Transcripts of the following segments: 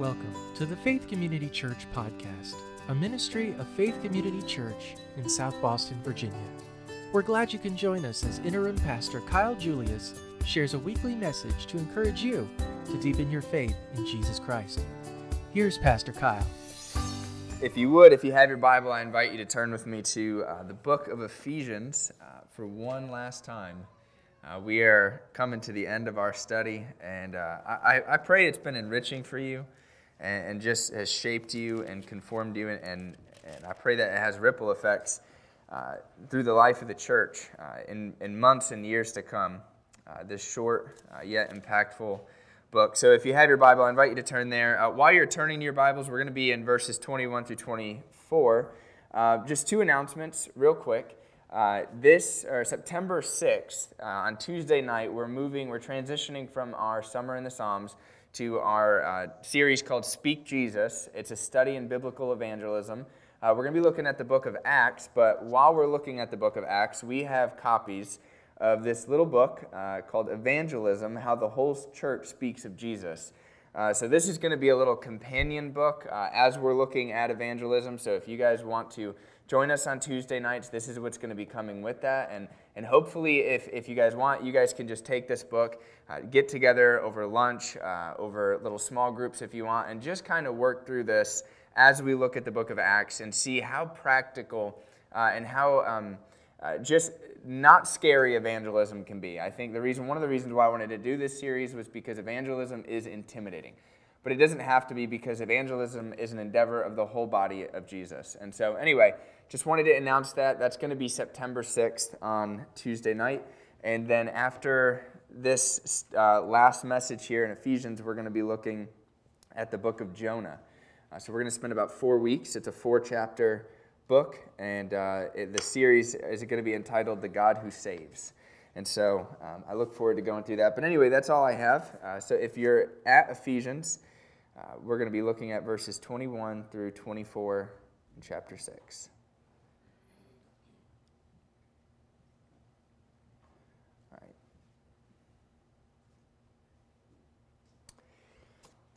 Welcome to the Faith Community Church podcast, a ministry of Faith Community Church in South Boston, Virginia. We're glad you can join us as interim pastor Kyle Julius shares a weekly message to encourage you to deepen your faith in Jesus Christ. Here's Pastor Kyle. If you would, if you have your Bible, I invite you to turn with me to the book of Ephesians for one last time. We are coming to the end of our study, and I pray it's been enriching for you and just has shaped you and conformed you, and I pray that it has ripple effects through the life of the church in months and years to come, this short yet impactful book. So if you have your Bible, I invite you to turn there. While you're turning to your Bibles, we're going to be in verses 21 through 24. Just two announcements real quick. September 6th, on Tuesday night, we're transitioning from our Summer in the Psalms to our series called Speak Jesus. It's a study in biblical evangelism. We're going to be looking at the book of Acts, but while we're looking at the book of Acts, we have copies of this little book called Evangelism: How the Whole Church Speaks of Jesus. So this is going to be a little companion book as we're looking at evangelism, so if you guys want to join us on Tuesday nights. This is what's going to be coming with that. And hopefully, if you guys want, you guys can just take this book, get together over lunch, over little small groups if you want, and just kind of work through this as we look at the book of Acts and see how practical and how just not scary evangelism can be. I think one of the reasons why I wanted to do this series was because evangelism is intimidating. But it doesn't have to be, because evangelism is an endeavor of the whole body of Jesus. And so anyway, just wanted to announce that. That's going to be September 6th on Tuesday night. And then after this last message here in Ephesians, we're going to be looking at the book of Jonah. So we're going to spend about 4 weeks. It's a 4-chapter book, and the series is going to be entitled The God Who Saves. And so I look forward to going through that. But anyway, that's all I have. So if you're at Ephesians, we're going to be looking at verses 21 through 24 in chapter 6. All right.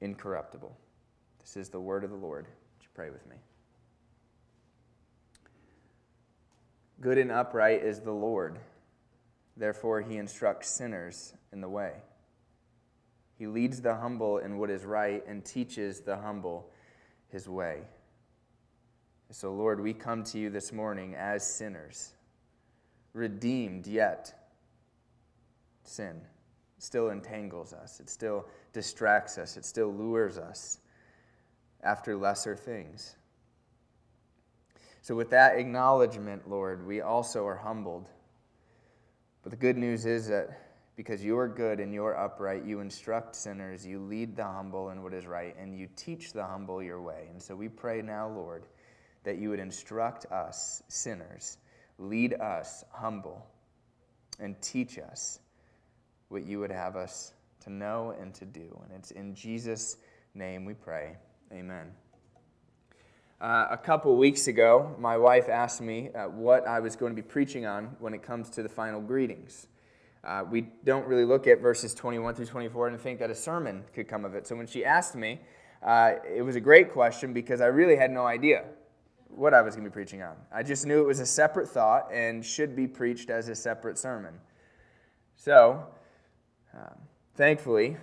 incorruptible. This is the word of the Lord. Would you pray with me? Good and upright is the Lord. Therefore, he instructs sinners in the way. He leads the humble in what is right and teaches the humble his way. So, Lord, we come to you this morning as sinners, redeemed, yet sin still entangles us. It still distracts us. It still lures us after lesser things. So with that acknowledgement, Lord, we also are humbled. But the good news is that because you are good and you are upright, you instruct sinners, you lead the humble in what is right, and you teach the humble your way. And so we pray now, Lord, that you would instruct us, sinners, lead us, humble, and teach us what you would have us to know and to do. And it's in Jesus' name we pray. Amen. A couple weeks ago, my wife asked me what I was going to be preaching on when it comes to the final greetings. We don't really look at verses 21 through 24 and think that a sermon could come of it. So when she asked me, it was a great question, because I really had no idea what I was going to be preaching on. I just knew it was a separate thought and should be preached as a separate sermon. So, thankfully,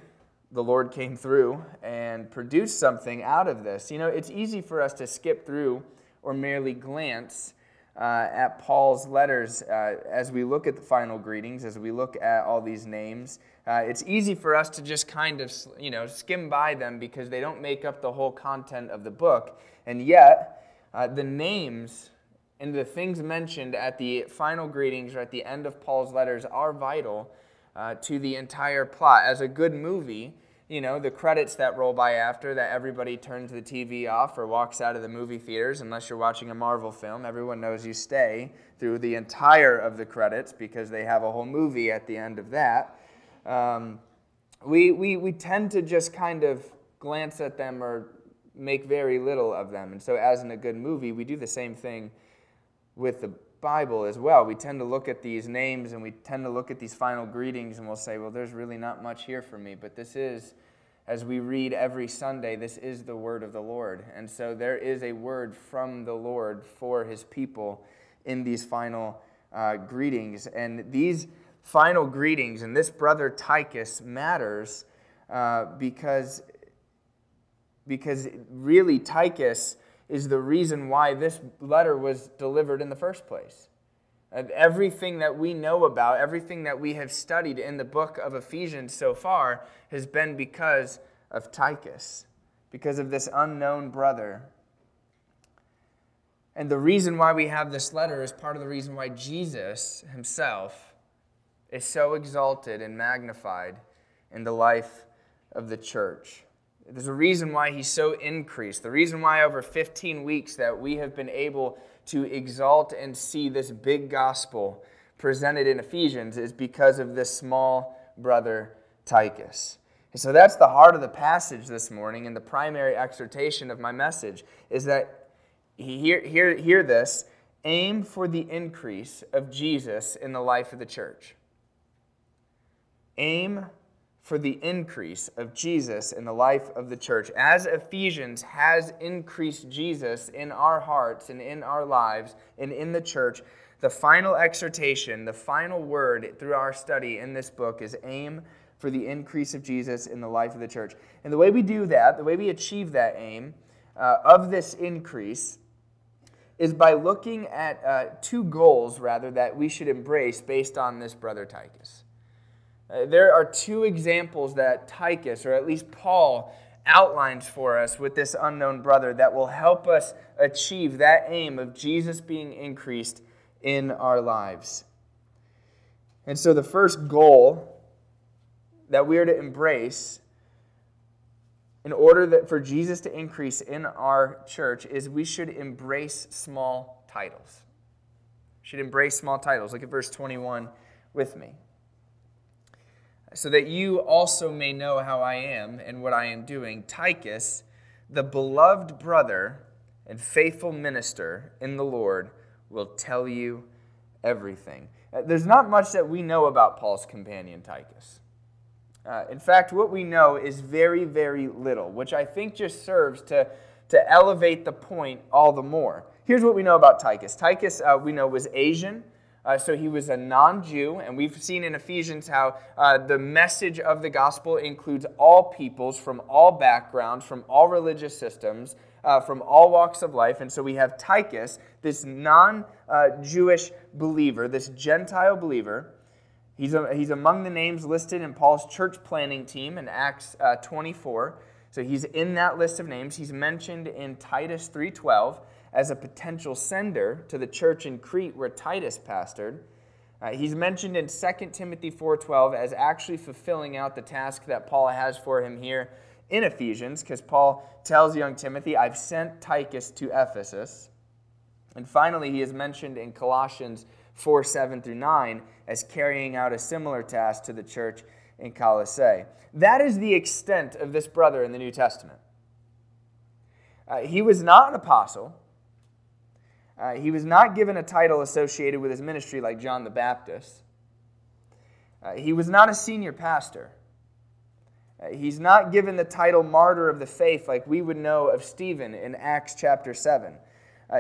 the Lord came through and produced something out of this. You know, it's easy for us to skip through or merely glance at Paul's letters as we look at the final greetings, as we look at all these names. It's easy for us to just kind of, skim by them, because they don't make up the whole content of the book. And yet, the names and the things mentioned at the final greetings or at the end of Paul's letters are vital to the entire plot. As a good movie, you know, the credits that roll by after that, everybody turns the TV off or walks out of the movie theaters unless you're watching a Marvel film. Everyone knows you stay through the entire of the credits because they have a whole movie at the end of that. We tend to just kind of glance at them or make very little of them. And so as in a good movie, we do the same thing with the Bible as well. We tend to look at these names and we tend to look at these final greetings and we'll say, well, there's really not much here for me. But this is, as we read every Sunday, this is the word of the Lord. And so there is a word from the Lord for his people in these final greetings. And these final greetings and this brother Tychicus matters because really Tychicus is the reason why this letter was delivered in the first place. Everything that we know about, everything that we have studied in the book of Ephesians so far has been because of Tychicus, because of this unknown brother. And the reason why we have this letter is part of the reason why Jesus himself is so exalted and magnified in the life of the church. There's a reason why he's so increased. The reason why over 15 weeks that we have been able to exalt and see this big gospel presented in Ephesians is because of this small brother Tychicus. And so that's the heart of the passage this morning, and the primary exhortation of my message is that, hear this, aim for the increase of Jesus in the life of the church. Aim for the increase of Jesus in the life of the church. As Ephesians has increased Jesus in our hearts and in our lives and in the church, the final exhortation, the final word through our study in this book is aim for the increase of Jesus in the life of the church. And the way we do that, the way we achieve that aim of this increase is by looking at two goals, rather, that we should embrace based on this brother Tychicus. There are two examples that Tychicus, or at least Paul, outlines for us with this unknown brother that will help us achieve that aim of Jesus being increased in our lives. And so the first goal that we are to embrace in order that for Jesus to increase in our church is we should embrace small titles. We should embrace small titles. Look at verse 21 with me. So that you also may know how I am and what I am doing, Tychicus, the beloved brother and faithful minister in the Lord, will tell you everything. There's not much that we know about Paul's companion, Tychicus. In fact, what we know is very, very little, which I think just serves to elevate the point all the more. Here's what we know about Tychicus. Tychicus, we know, was Asian. So he was a non-Jew, and we've seen in Ephesians how the message of the gospel includes all peoples from all backgrounds, from all religious systems, from all walks of life. And so we have Tychicus, this non-Jewish believer, this Gentile believer. He's among the names listed in Paul's church planning team in Acts 24. So he's in that list of names. He's mentioned in Titus 3:12. As a potential sender to the church in Crete where Titus pastored. He's mentioned in 2 Timothy 4:12 as actually fulfilling out the task that Paul has for him here in Ephesians, because Paul tells young Timothy, I've sent Tychicus to Ephesus. And finally, he is mentioned in Colossians 4:7-9 as carrying out a similar task to the church in Colossae. That is the extent of this brother in the New Testament. He was not an apostle. He was not given a title associated with his ministry like John the Baptist. He was not a senior pastor. He's not given the title martyr of the faith like we would know of Stephen in Acts chapter 7.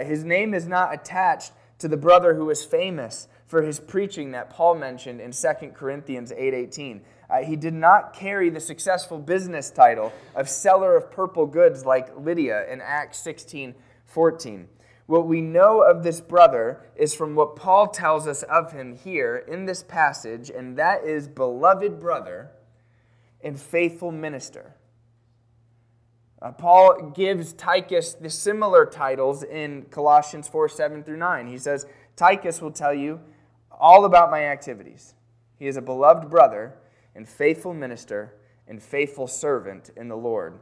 His name is not attached to the brother who is famous for his preaching that Paul mentioned in 2 Corinthians 8:18. He did not carry the successful business title of seller of purple goods like Lydia in Acts 16:14. What we know of this brother is from what Paul tells us of him here in this passage, and that is beloved brother and faithful minister. Paul gives Tychicus the similar titles in Colossians 4:7-9. He says, Tychicus will tell you all about my activities. He is a beloved brother and faithful minister and faithful servant in the Lord.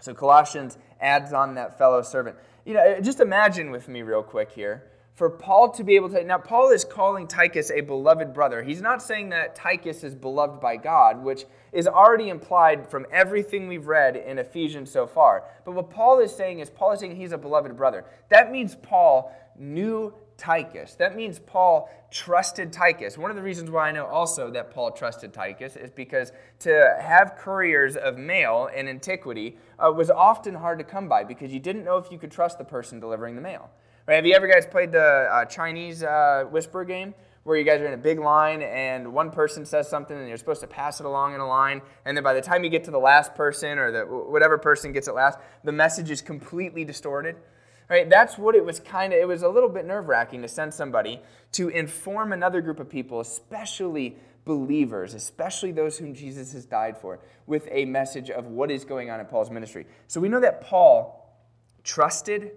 So Colossians adds on that fellow servant. You know, just imagine with me real quick here. For Paul to be able to... Now, Paul is calling Tychicus a beloved brother. He's not saying that Tychicus is beloved by God, which is already implied from everything we've read in Ephesians so far. But what Paul is saying he's a beloved brother. That means Paul knew Tychicus. That means Paul trusted Tychicus. One of the reasons why I know also that Paul trusted Tychicus is because to have couriers of mail in antiquity was often hard to come by because you didn't know if you could trust the person delivering the mail. Right? Have you ever guys played the Chinese whisper game where you guys are in a big line and one person says something and you're supposed to pass it along in a line, and then by the time you get to the last person or the whatever person gets it last, the message is completely distorted? Right, that's what it was it was a little bit nerve-wracking to send somebody to inform another group of people, especially believers, especially those whom Jesus has died for, with a message of what is going on in Paul's ministry. So we know that Paul trusted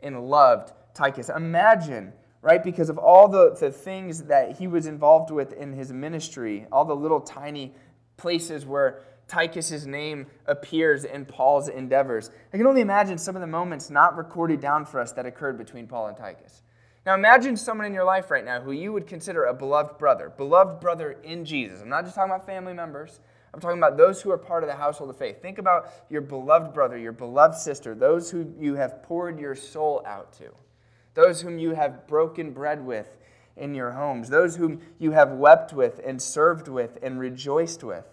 and loved Tychicus. Imagine, right, because of all the things that he was involved with in his ministry, all the little tiny places where Tychicus' name appears in Paul's endeavors. I can only imagine some of the moments not recorded down for us that occurred between Paul and Tychicus. Now imagine someone in your life right now who you would consider a beloved brother in Jesus. I'm not just talking about family members. I'm talking about those who are part of the household of faith. Think about your beloved brother, your beloved sister, those who you have poured your soul out to, those whom you have broken bread with in your homes, those whom you have wept with and served with and rejoiced with.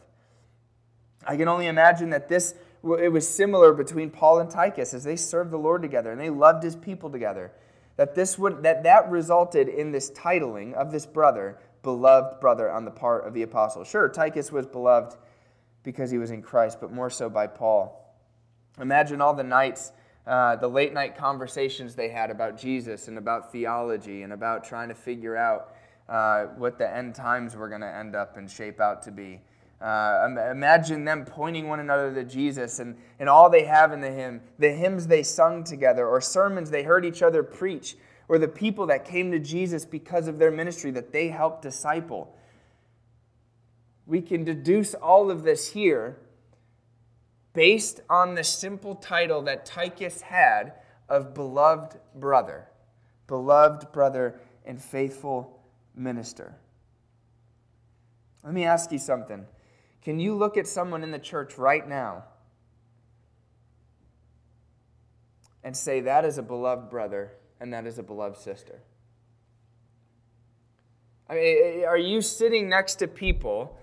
I can only imagine that it was similar between Paul and Tychicus as they served the Lord together and they loved his people together, that that resulted in this titling of this brother, beloved brother, on the part of the apostle. Sure, Tychicus was beloved because he was in Christ, but more so by Paul. Imagine all the nights, the late night conversations they had about Jesus and about theology and about trying to figure out what the end times were going to end up and shape out to be. Imagine them pointing one another to Jesus and all they have in the hymns they sung together, or sermons they heard each other preach, or the people that came to Jesus because of their ministry that they helped disciple. We can deduce all of this here based on the simple title that Tychicus had of beloved brother and faithful minister. Let me ask you something. Can you look at someone in the church right now and say, that is a beloved brother and that is a beloved sister? I mean, are you sitting next to people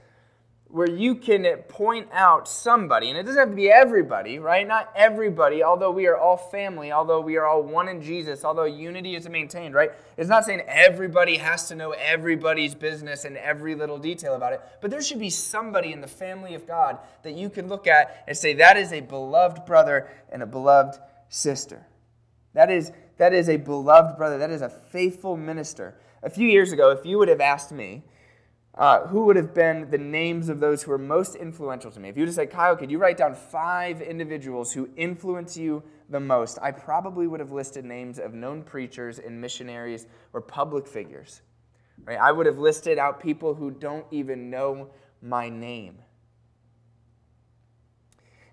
where you can point out somebody, and it doesn't have to be everybody, right? Not everybody, although we are all family, although we are all one in Jesus, although unity is maintained, right? It's not saying everybody has to know everybody's business and every little detail about it, but there should be somebody in the family of God that you can look at and say, that is a beloved brother and a beloved sister. That is a beloved brother. That is a faithful minister. A few years ago, if you would have asked me, who would have been the names of those who were most influential to me? If you just said, Kyle, could you write down 5 individuals who influence you the most? I probably would have listed names of known preachers and missionaries or public figures. Right? I would have listed out people who don't even know my name.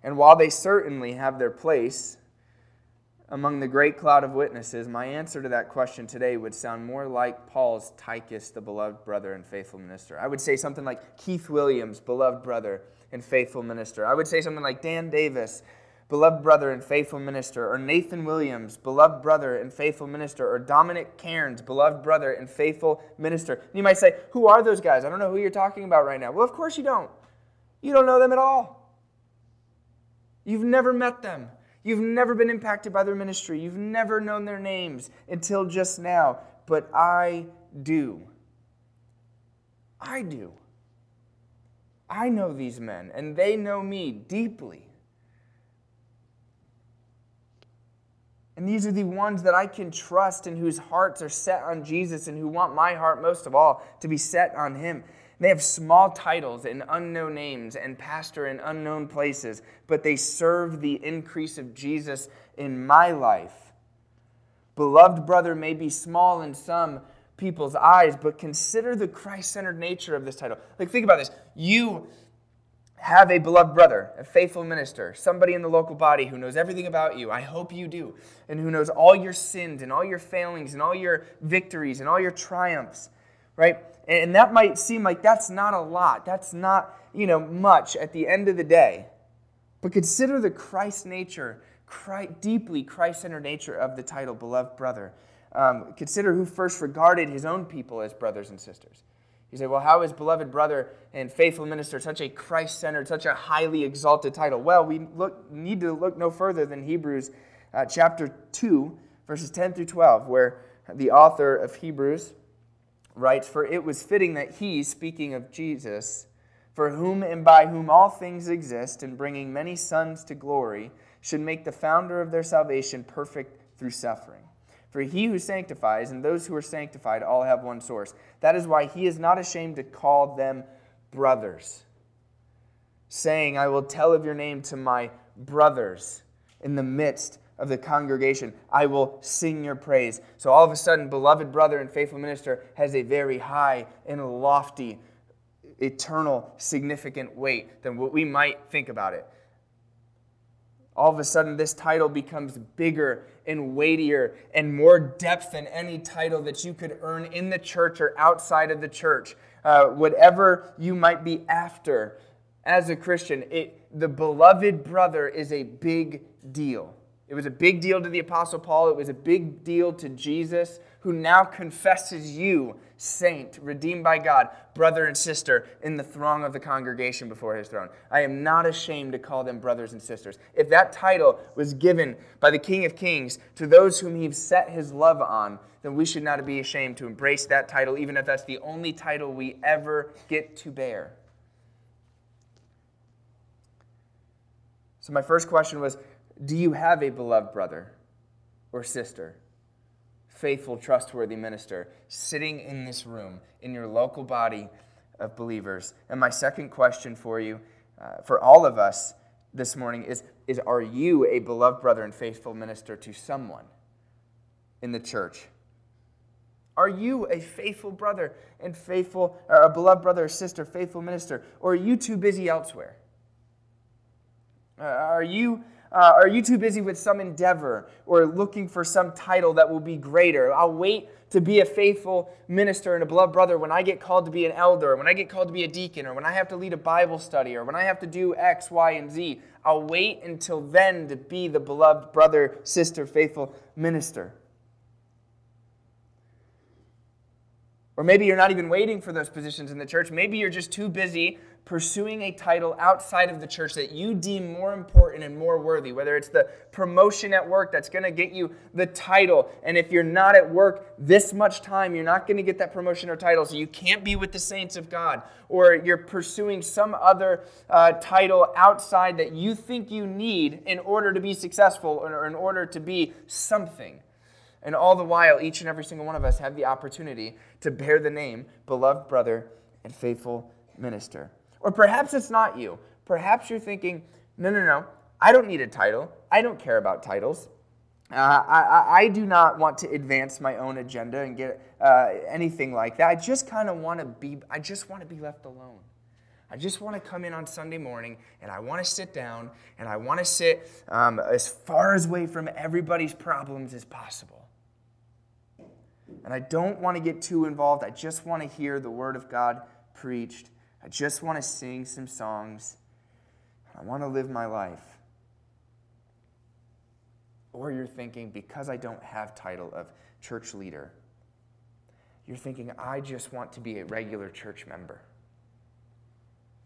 And while they certainly have their place among the great cloud of witnesses, my answer to that question today would sound more like Paul's Tychicus, the beloved brother and faithful minister. I would say something like Keith Williams, beloved brother and faithful minister. I would say something like Dan Davis, beloved brother and faithful minister, or Nathan Williams, beloved brother and faithful minister, or Dominic Cairns, beloved brother and faithful minister. And you might say, who are those guys? I don't know who you're talking about right now. Well, of course you don't. You don't know them at all. You've never met them. You've never been impacted by their ministry. You've never known their names until just now. But I do. I do. I know these men, and they know me deeply. And these are the ones that I can trust and whose hearts are set on Jesus and who want my heart most of all to be set on Him. They have small titles and unknown names and pastor in unknown places, but they serve the increase of Jesus in my life. Beloved brother may be small in some people's eyes, but consider the Christ-centered nature of this title. Like, think about this. You have a beloved brother, a faithful minister, somebody in the local body who knows everything about you, I hope you do, and who knows all your sins and all your failings and all your victories and all your triumphs, right? And that might seem like that's not a lot. That's not, much at the end of the day. But consider the Christ nature, deeply Christ-centered nature of the title, beloved brother. Consider who first regarded his own people as brothers and sisters. You say, well, how is beloved brother and faithful minister such a Christ-centered, such a highly exalted title? Well, we need to look no further than Hebrews chapter 2, verses 10 through 12, where the author of Hebrews writes, "For it was fitting that he," speaking of Jesus, "for whom and by whom all things exist, and bringing many sons to glory, should make the founder of their salvation perfect through suffering. For he who sanctifies and those who are sanctified all have one source. That is why he is not ashamed to call them brothers, saying, I will tell of your name to my brothers in the midst of the congregation. I will sing your praise." So all of a sudden, beloved brother and faithful minister has a very high and lofty, eternal, significant weight than what we might think about it. All of a sudden, this title becomes bigger and weightier and more depth than any title that you could earn in the church or outside of the church. Whatever you might be after as a Christian, the beloved brother is a big deal. It was a big deal to the Apostle Paul. It was a big deal to Jesus, who now confesses you, saint, redeemed by God, brother and sister, in the throng of the congregation before his throne. I am not ashamed to call them brothers and sisters. If that title was given by the King of Kings to those whom he's set his love on, then we should not be ashamed to embrace that title, even if that's the only title we ever get to bear. So my first question was, do you have a beloved brother or sister, faithful, trustworthy minister, sitting in this room, in your local body of believers? And my second question for you, for all of us this morning, is are you a beloved brother and faithful minister to someone in the church? Are you a faithful brother and faithful, or a beloved brother or sister, faithful minister? Or are you too busy elsewhere? Are you too busy with some endeavor or looking for some title that will be greater? I'll wait to be a faithful minister and a beloved brother when I get called to be an elder, or when I get called to be a deacon, or when I have to lead a Bible study, or when I have to do X, Y, and Z. I'll wait until then to be the beloved brother, sister, faithful minister. Or maybe you're not even waiting for those positions in the church. Maybe you're just too busy pursuing a title outside of the church that you deem more important and more worthy, whether it's the promotion at work that's going to get you the title. And if you're not at work this much time, you're not going to get that promotion or title, so you can't be with the saints of God. Or you're pursuing some other title outside that you think you need in order to be successful or in order to be something. And all the while, each and every single one of us have the opportunity to bear the name beloved brother and faithful minister. Or perhaps it's not you. Perhaps you're thinking, no, I don't need a title. I don't care about titles. I do not want to advance my own agenda and get anything like that. I just want to be left alone. I just want to come in on Sunday morning, and I want to sit down, and I want to sit as far away from everybody's problems as possible. And I don't want to get too involved. I just want to hear the Word of God preached. I just want to sing some songs. I want to live my life. Or you're thinking, because I don't have title of church leader, you're thinking, I just want to be a regular church member.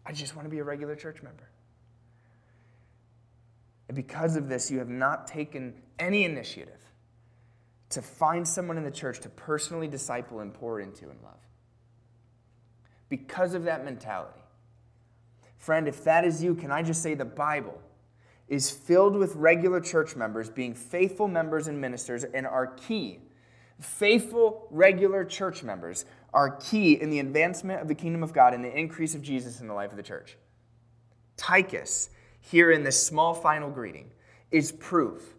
And because of this, you have not taken any initiative to find someone in the church to personally disciple and pour into and love. Because of that mentality. Friend, if that is you, can I just say the Bible is filled with regular church members being faithful members and ministers and are key. Faithful, regular church members are key in the advancement of the kingdom of God and the increase of Jesus in the life of the church. Tychicus, here in this small final greeting, is proof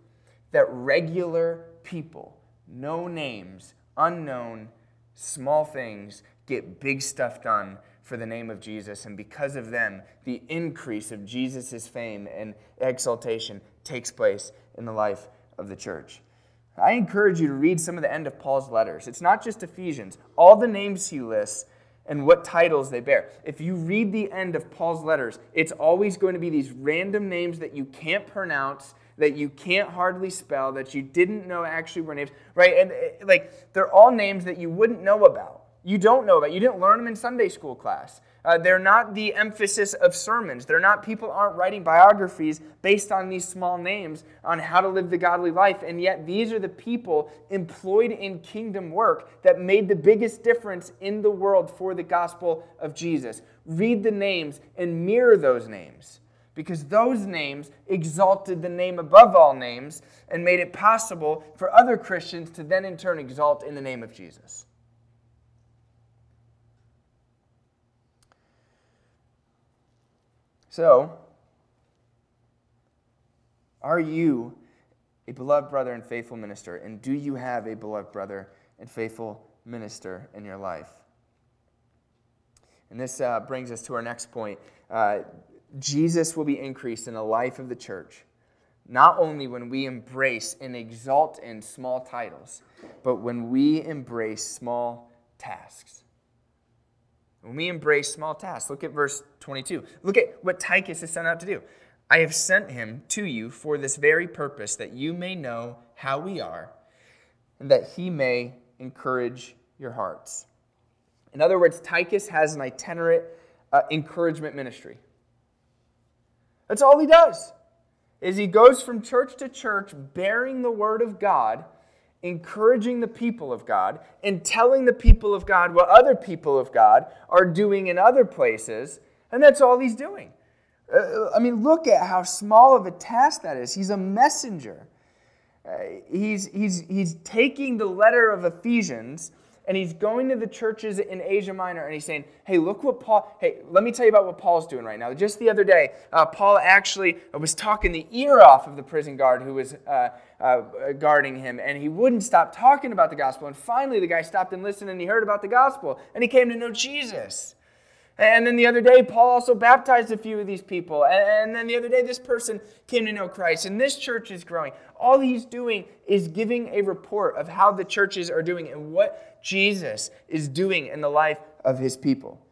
that regular people, no names, unknown, small things, get big stuff done for the name of Jesus, and because of them, the increase of Jesus' fame and exaltation takes place in the life of the church. I encourage you to read some of the end of Paul's letters. It's not just Ephesians. All the names he lists and what titles they bear. If you read the end of Paul's letters, it's always going to be these random names that you can't pronounce, that you can't hardly spell, that you didn't know actually were names, right? And like, they're all names that you wouldn't know about. You don't know about. You didn't learn them in Sunday school class. They're not the emphasis of sermons. They're not, people aren't writing biographies based on these small names on how to live the godly life. And yet these are the people employed in kingdom work that made the biggest difference in the world for the gospel of Jesus. Read the names and mirror those names, because those names exalted the name above all names and made it possible for other Christians to then in turn exalt in the name of Jesus. So, are you a beloved brother and faithful minister? And do you have a beloved brother and faithful minister in your life? And this brings us to our next point. Jesus will be increased in the life of the church, not only when we embrace and exalt in small titles, but when we embrace small tasks. When we embrace small tasks, look at verse 22. Look at what Tychicus is sent out to do. I have sent him to you for this very purpose, that you may know how we are, and that he may encourage your hearts. In other words, Tychicus has an itinerant encouragement ministry. That's all he does, is he goes from church to church bearing the word of God, encouraging the people of God, and telling the people of God what other people of God are doing in other places, and that's all he's doing. I mean, look at how small of a task that is. He's a messenger. He's taking the letter of Ephesians, and he's going to the churches in Asia Minor, and he's saying, hey, look what Paul, hey, let me tell you about what Paul's doing right now. Just the other day, Paul actually was talking the ear off of the prison guard who was guarding him, and he wouldn't stop talking about the gospel. And finally, the guy stopped and listened, and he heard about the gospel, and he came to know Jesus. And then the other day, Paul also baptized a few of these people. And then the other day, this person came to know Christ, and this church is growing. All he's doing is giving a report of how the churches are doing and what Jesus is doing in the life of his people.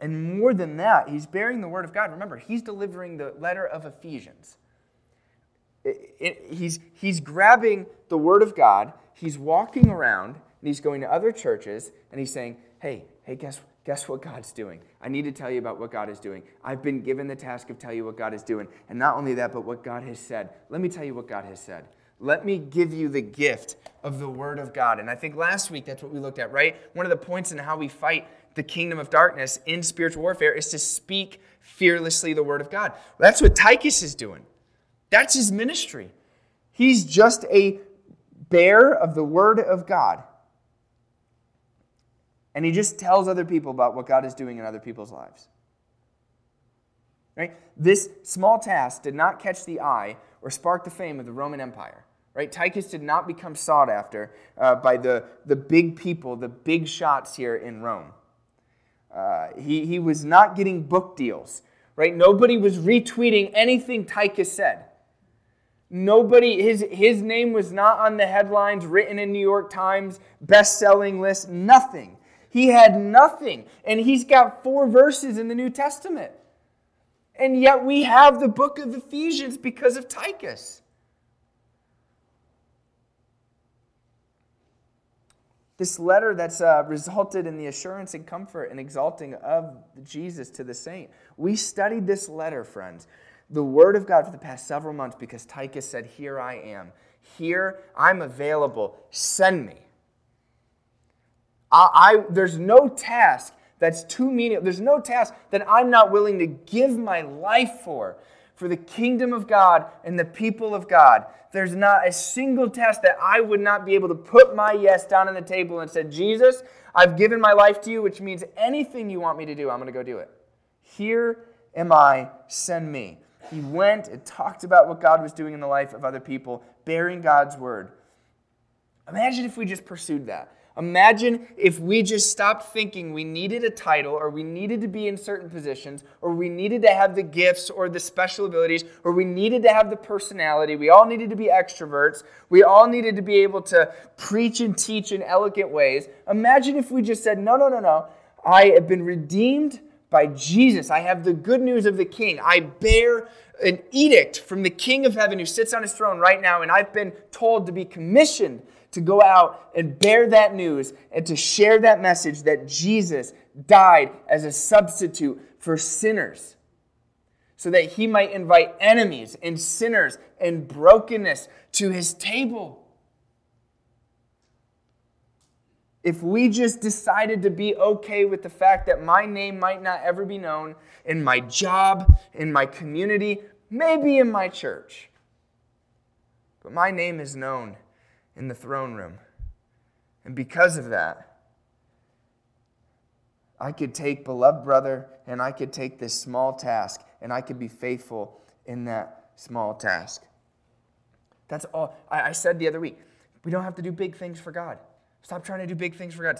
And more than that, he's bearing the word of God. Remember, he's delivering the letter of Ephesians. He's grabbing the word of God. He's walking around, and he's going to other churches, and he's saying, hey, guess what God's doing? I need to tell you about what God is doing. I've been given the task of tell you what God is doing. And not only that, but what God has said. Let me tell you what God has said. Let me give you the gift of the word of God. And I think last week that's what we looked at, right? One of the points in how we fight the kingdom of darkness in spiritual warfare is to speak fearlessly the word of God. That's what Tychicus is doing. That's his ministry. He's just a bearer of the word of God. And he just tells other people about what God is doing in other people's lives. Right? This small task did not catch the eye or spark the fame of the Roman Empire. Right? Tychicus did not become sought after by the big people, the big shots here in Rome. He was not getting book deals. Right? Nobody was retweeting anything Tychicus said. Nobody, his name was not on the headlines, written in New York Times, best-selling list, nothing. He had nothing, and he's got 4 verses in the New Testament. And yet we have the book of Ephesians because of Tychicus. This letter that's resulted in the assurance and comfort and exalting of Jesus to the saint. We studied this letter, friends, the word of God, for the past several months because Tychicus said, here I am. Here, I'm available. Send me. There's no task that's too menial. There's no task that I'm not willing to give my life for the kingdom of God and the people of God. There's not a single task that I would not be able to put my yes down on the table and said, Jesus, I've given my life to you, which means anything you want me to do, I'm going to go do it. Here am I, send me. He went and talked about what God was doing in the life of other people, bearing God's word. Imagine if we just pursued that. Imagine if we just stopped thinking we needed a title or we needed to be in certain positions or we needed to have the gifts or the special abilities or we needed to have the personality. We all needed to be extroverts. We all needed to be able to preach and teach in eloquent ways. Imagine if we just said, no. I have been redeemed by Jesus. I have the good news of the King. I bear an edict from the King of heaven who sits on his throne right now, and I've been told to be commissioned to go out and bear that news and to share that message that Jesus died as a substitute for sinners so that he might invite enemies and sinners and brokenness to his table. If we just decided to be okay with the fact that my name might not ever be known in my job, in my community, maybe in my church, but my name is known in the throne room. And because of that, I could take beloved brother and I could take this small task and I could be faithful in that small task. That's all. I said the other week, we don't have to do big things for God. Stop trying to do big things for God.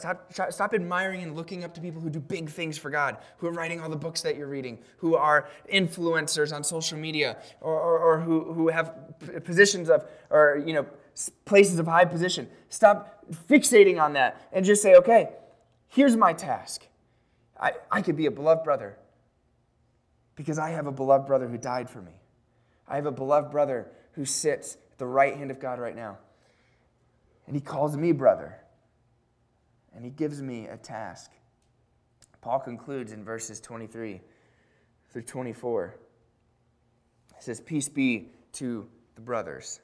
Stop admiring and looking up to people who do big things for God, who are writing all the books that you're reading, who are influencers on social media, or who have positions of, or places of high position. Stop fixating on that and just say, okay, here's my task. I could be a beloved brother because I have a beloved brother who died for me. I have a beloved brother who sits at the right hand of God right now. And he calls me brother. And he gives me a task. Paul concludes in verses 23 through 24. It says, peace be to the brothers.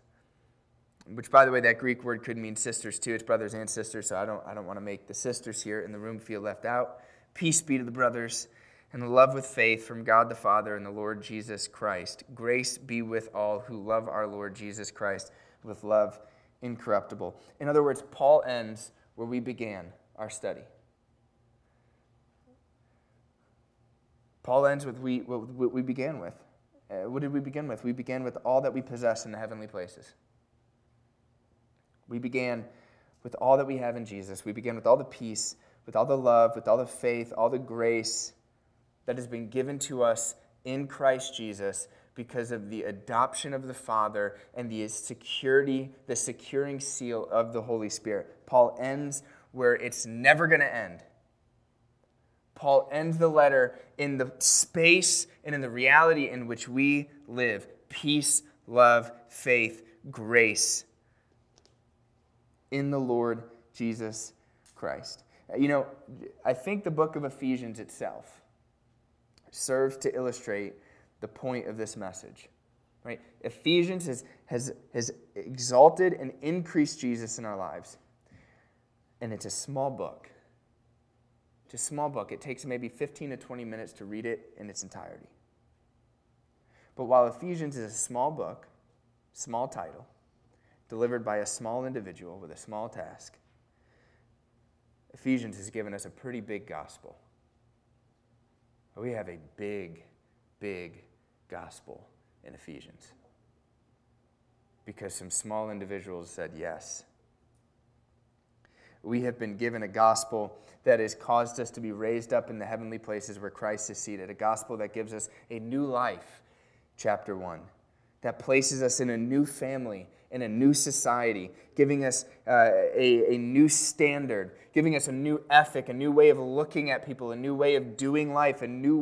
Which, by the way, that Greek word could mean sisters too. It's brothers and sisters, so I don't want to make the sisters here in the room feel left out. Peace be to the brothers, and the love with faith from God the Father and the Lord Jesus Christ. Grace be with all who love our Lord Jesus Christ with love incorruptible. In other words, Paul ends where we began our study. Paul ends with what we began with. What did we begin with? We began with all that we possess in the heavenly places. We began with all that we have in Jesus. We began with all the peace, with all the love, with all the faith, all the grace that has been given to us in Christ Jesus because of the adoption of the Father and the securing seal of the Holy Spirit. Paul ends where it's never going to end. Paul ends the letter in the space and in the reality in which we live. Peace, love, faith, grace. In the Lord Jesus Christ. I think the book of Ephesians itself serves to illustrate the point of this message. Right? Ephesians has exalted and increased Jesus in our lives. And it's a small book. It's a small book. It takes maybe 15 to 20 minutes to read it in its entirety. But while Ephesians is a small book, small title, delivered by a small individual with a small task, Ephesians has given us a pretty big gospel. We have a big, big gospel in Ephesians because some small individuals said yes. We have been given a gospel that has caused us to be raised up in the heavenly places where Christ is seated, a gospel that gives us a new life, chapter 1, that places us in a new family, in a new society, giving us a new standard, giving us a new ethic, a new way of looking at people, a new way of doing life, a new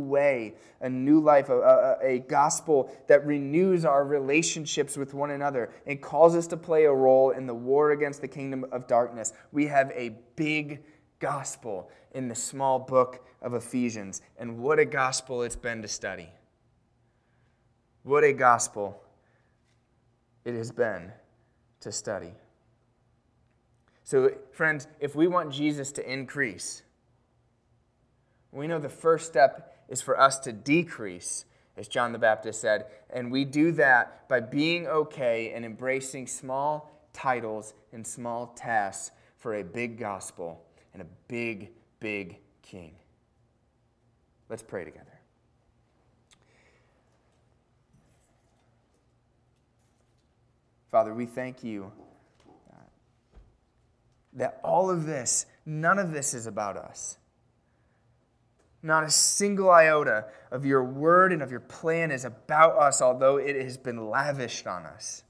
life, a gospel that renews our relationships with one another and calls us to play a role in the war against the kingdom of darkness. We have a big gospel in the small book of Ephesians, and what a gospel it's been to study. What a gospel it has been to study. So, friends, if we want Jesus to increase, we know the first step is for us to decrease, as John the Baptist said, and we do that by being okay and embracing small titles and small tasks for a big gospel and a big, big King. Let's pray together. Father, we thank you that all of this, none of this is about us. Not a single iota of your word and of your plan is about us, although it has been lavished on us.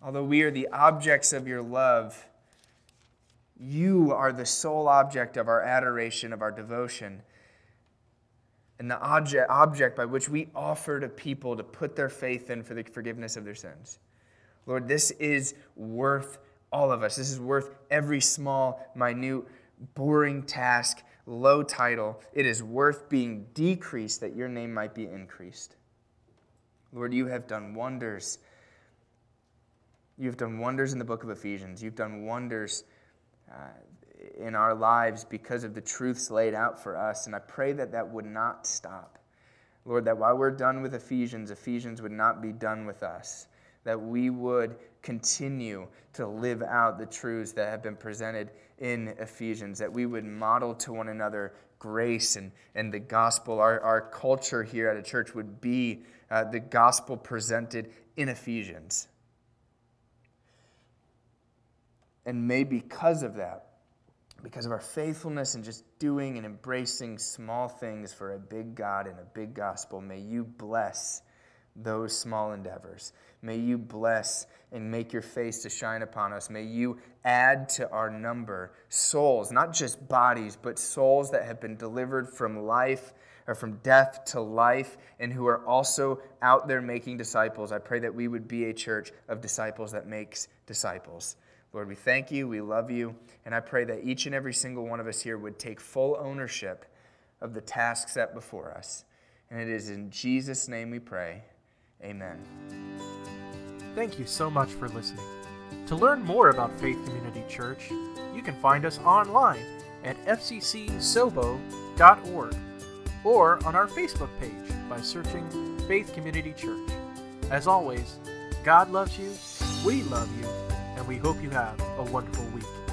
Although we are the objects of your love, you are the sole object of our adoration, of our devotion, and the object by which we offer to people to put their faith in for the forgiveness of their sins. Lord, this is worth all of us. This is worth every small, minute, boring task, low title. It is worth being decreased that your name might be increased. Lord, you have done wonders. You've done wonders in the book of Ephesians. You've done wonders in our lives because of the truths laid out for us. And I pray that that would not stop. Lord, that while we're done with Ephesians, Ephesians would not be done with us. That we would continue to live out the truths that have been presented in Ephesians. That we would model to one another grace and the gospel. Our culture here at a church would be the gospel presented in Ephesians. And may because of that, because of our faithfulness and just doing and embracing small things for a big God and a big gospel, may you bless those small endeavors. May you bless and make your face to shine upon us. May you add to our number souls, not just bodies, but souls that have been delivered from life or from death to life and who are also out there making disciples. I pray that we would be a church of disciples that makes disciples. Lord, we thank you, we love you, and I pray that each and every single one of us here would take full ownership of the task set before us. And it is in Jesus' name we pray. Amen. Thank you so much for listening. To learn more about Faith Community Church, you can find us online at fccsobo.org or on our Facebook page by searching Faith Community Church. As always, God loves you, we love you, and we hope you have a wonderful week.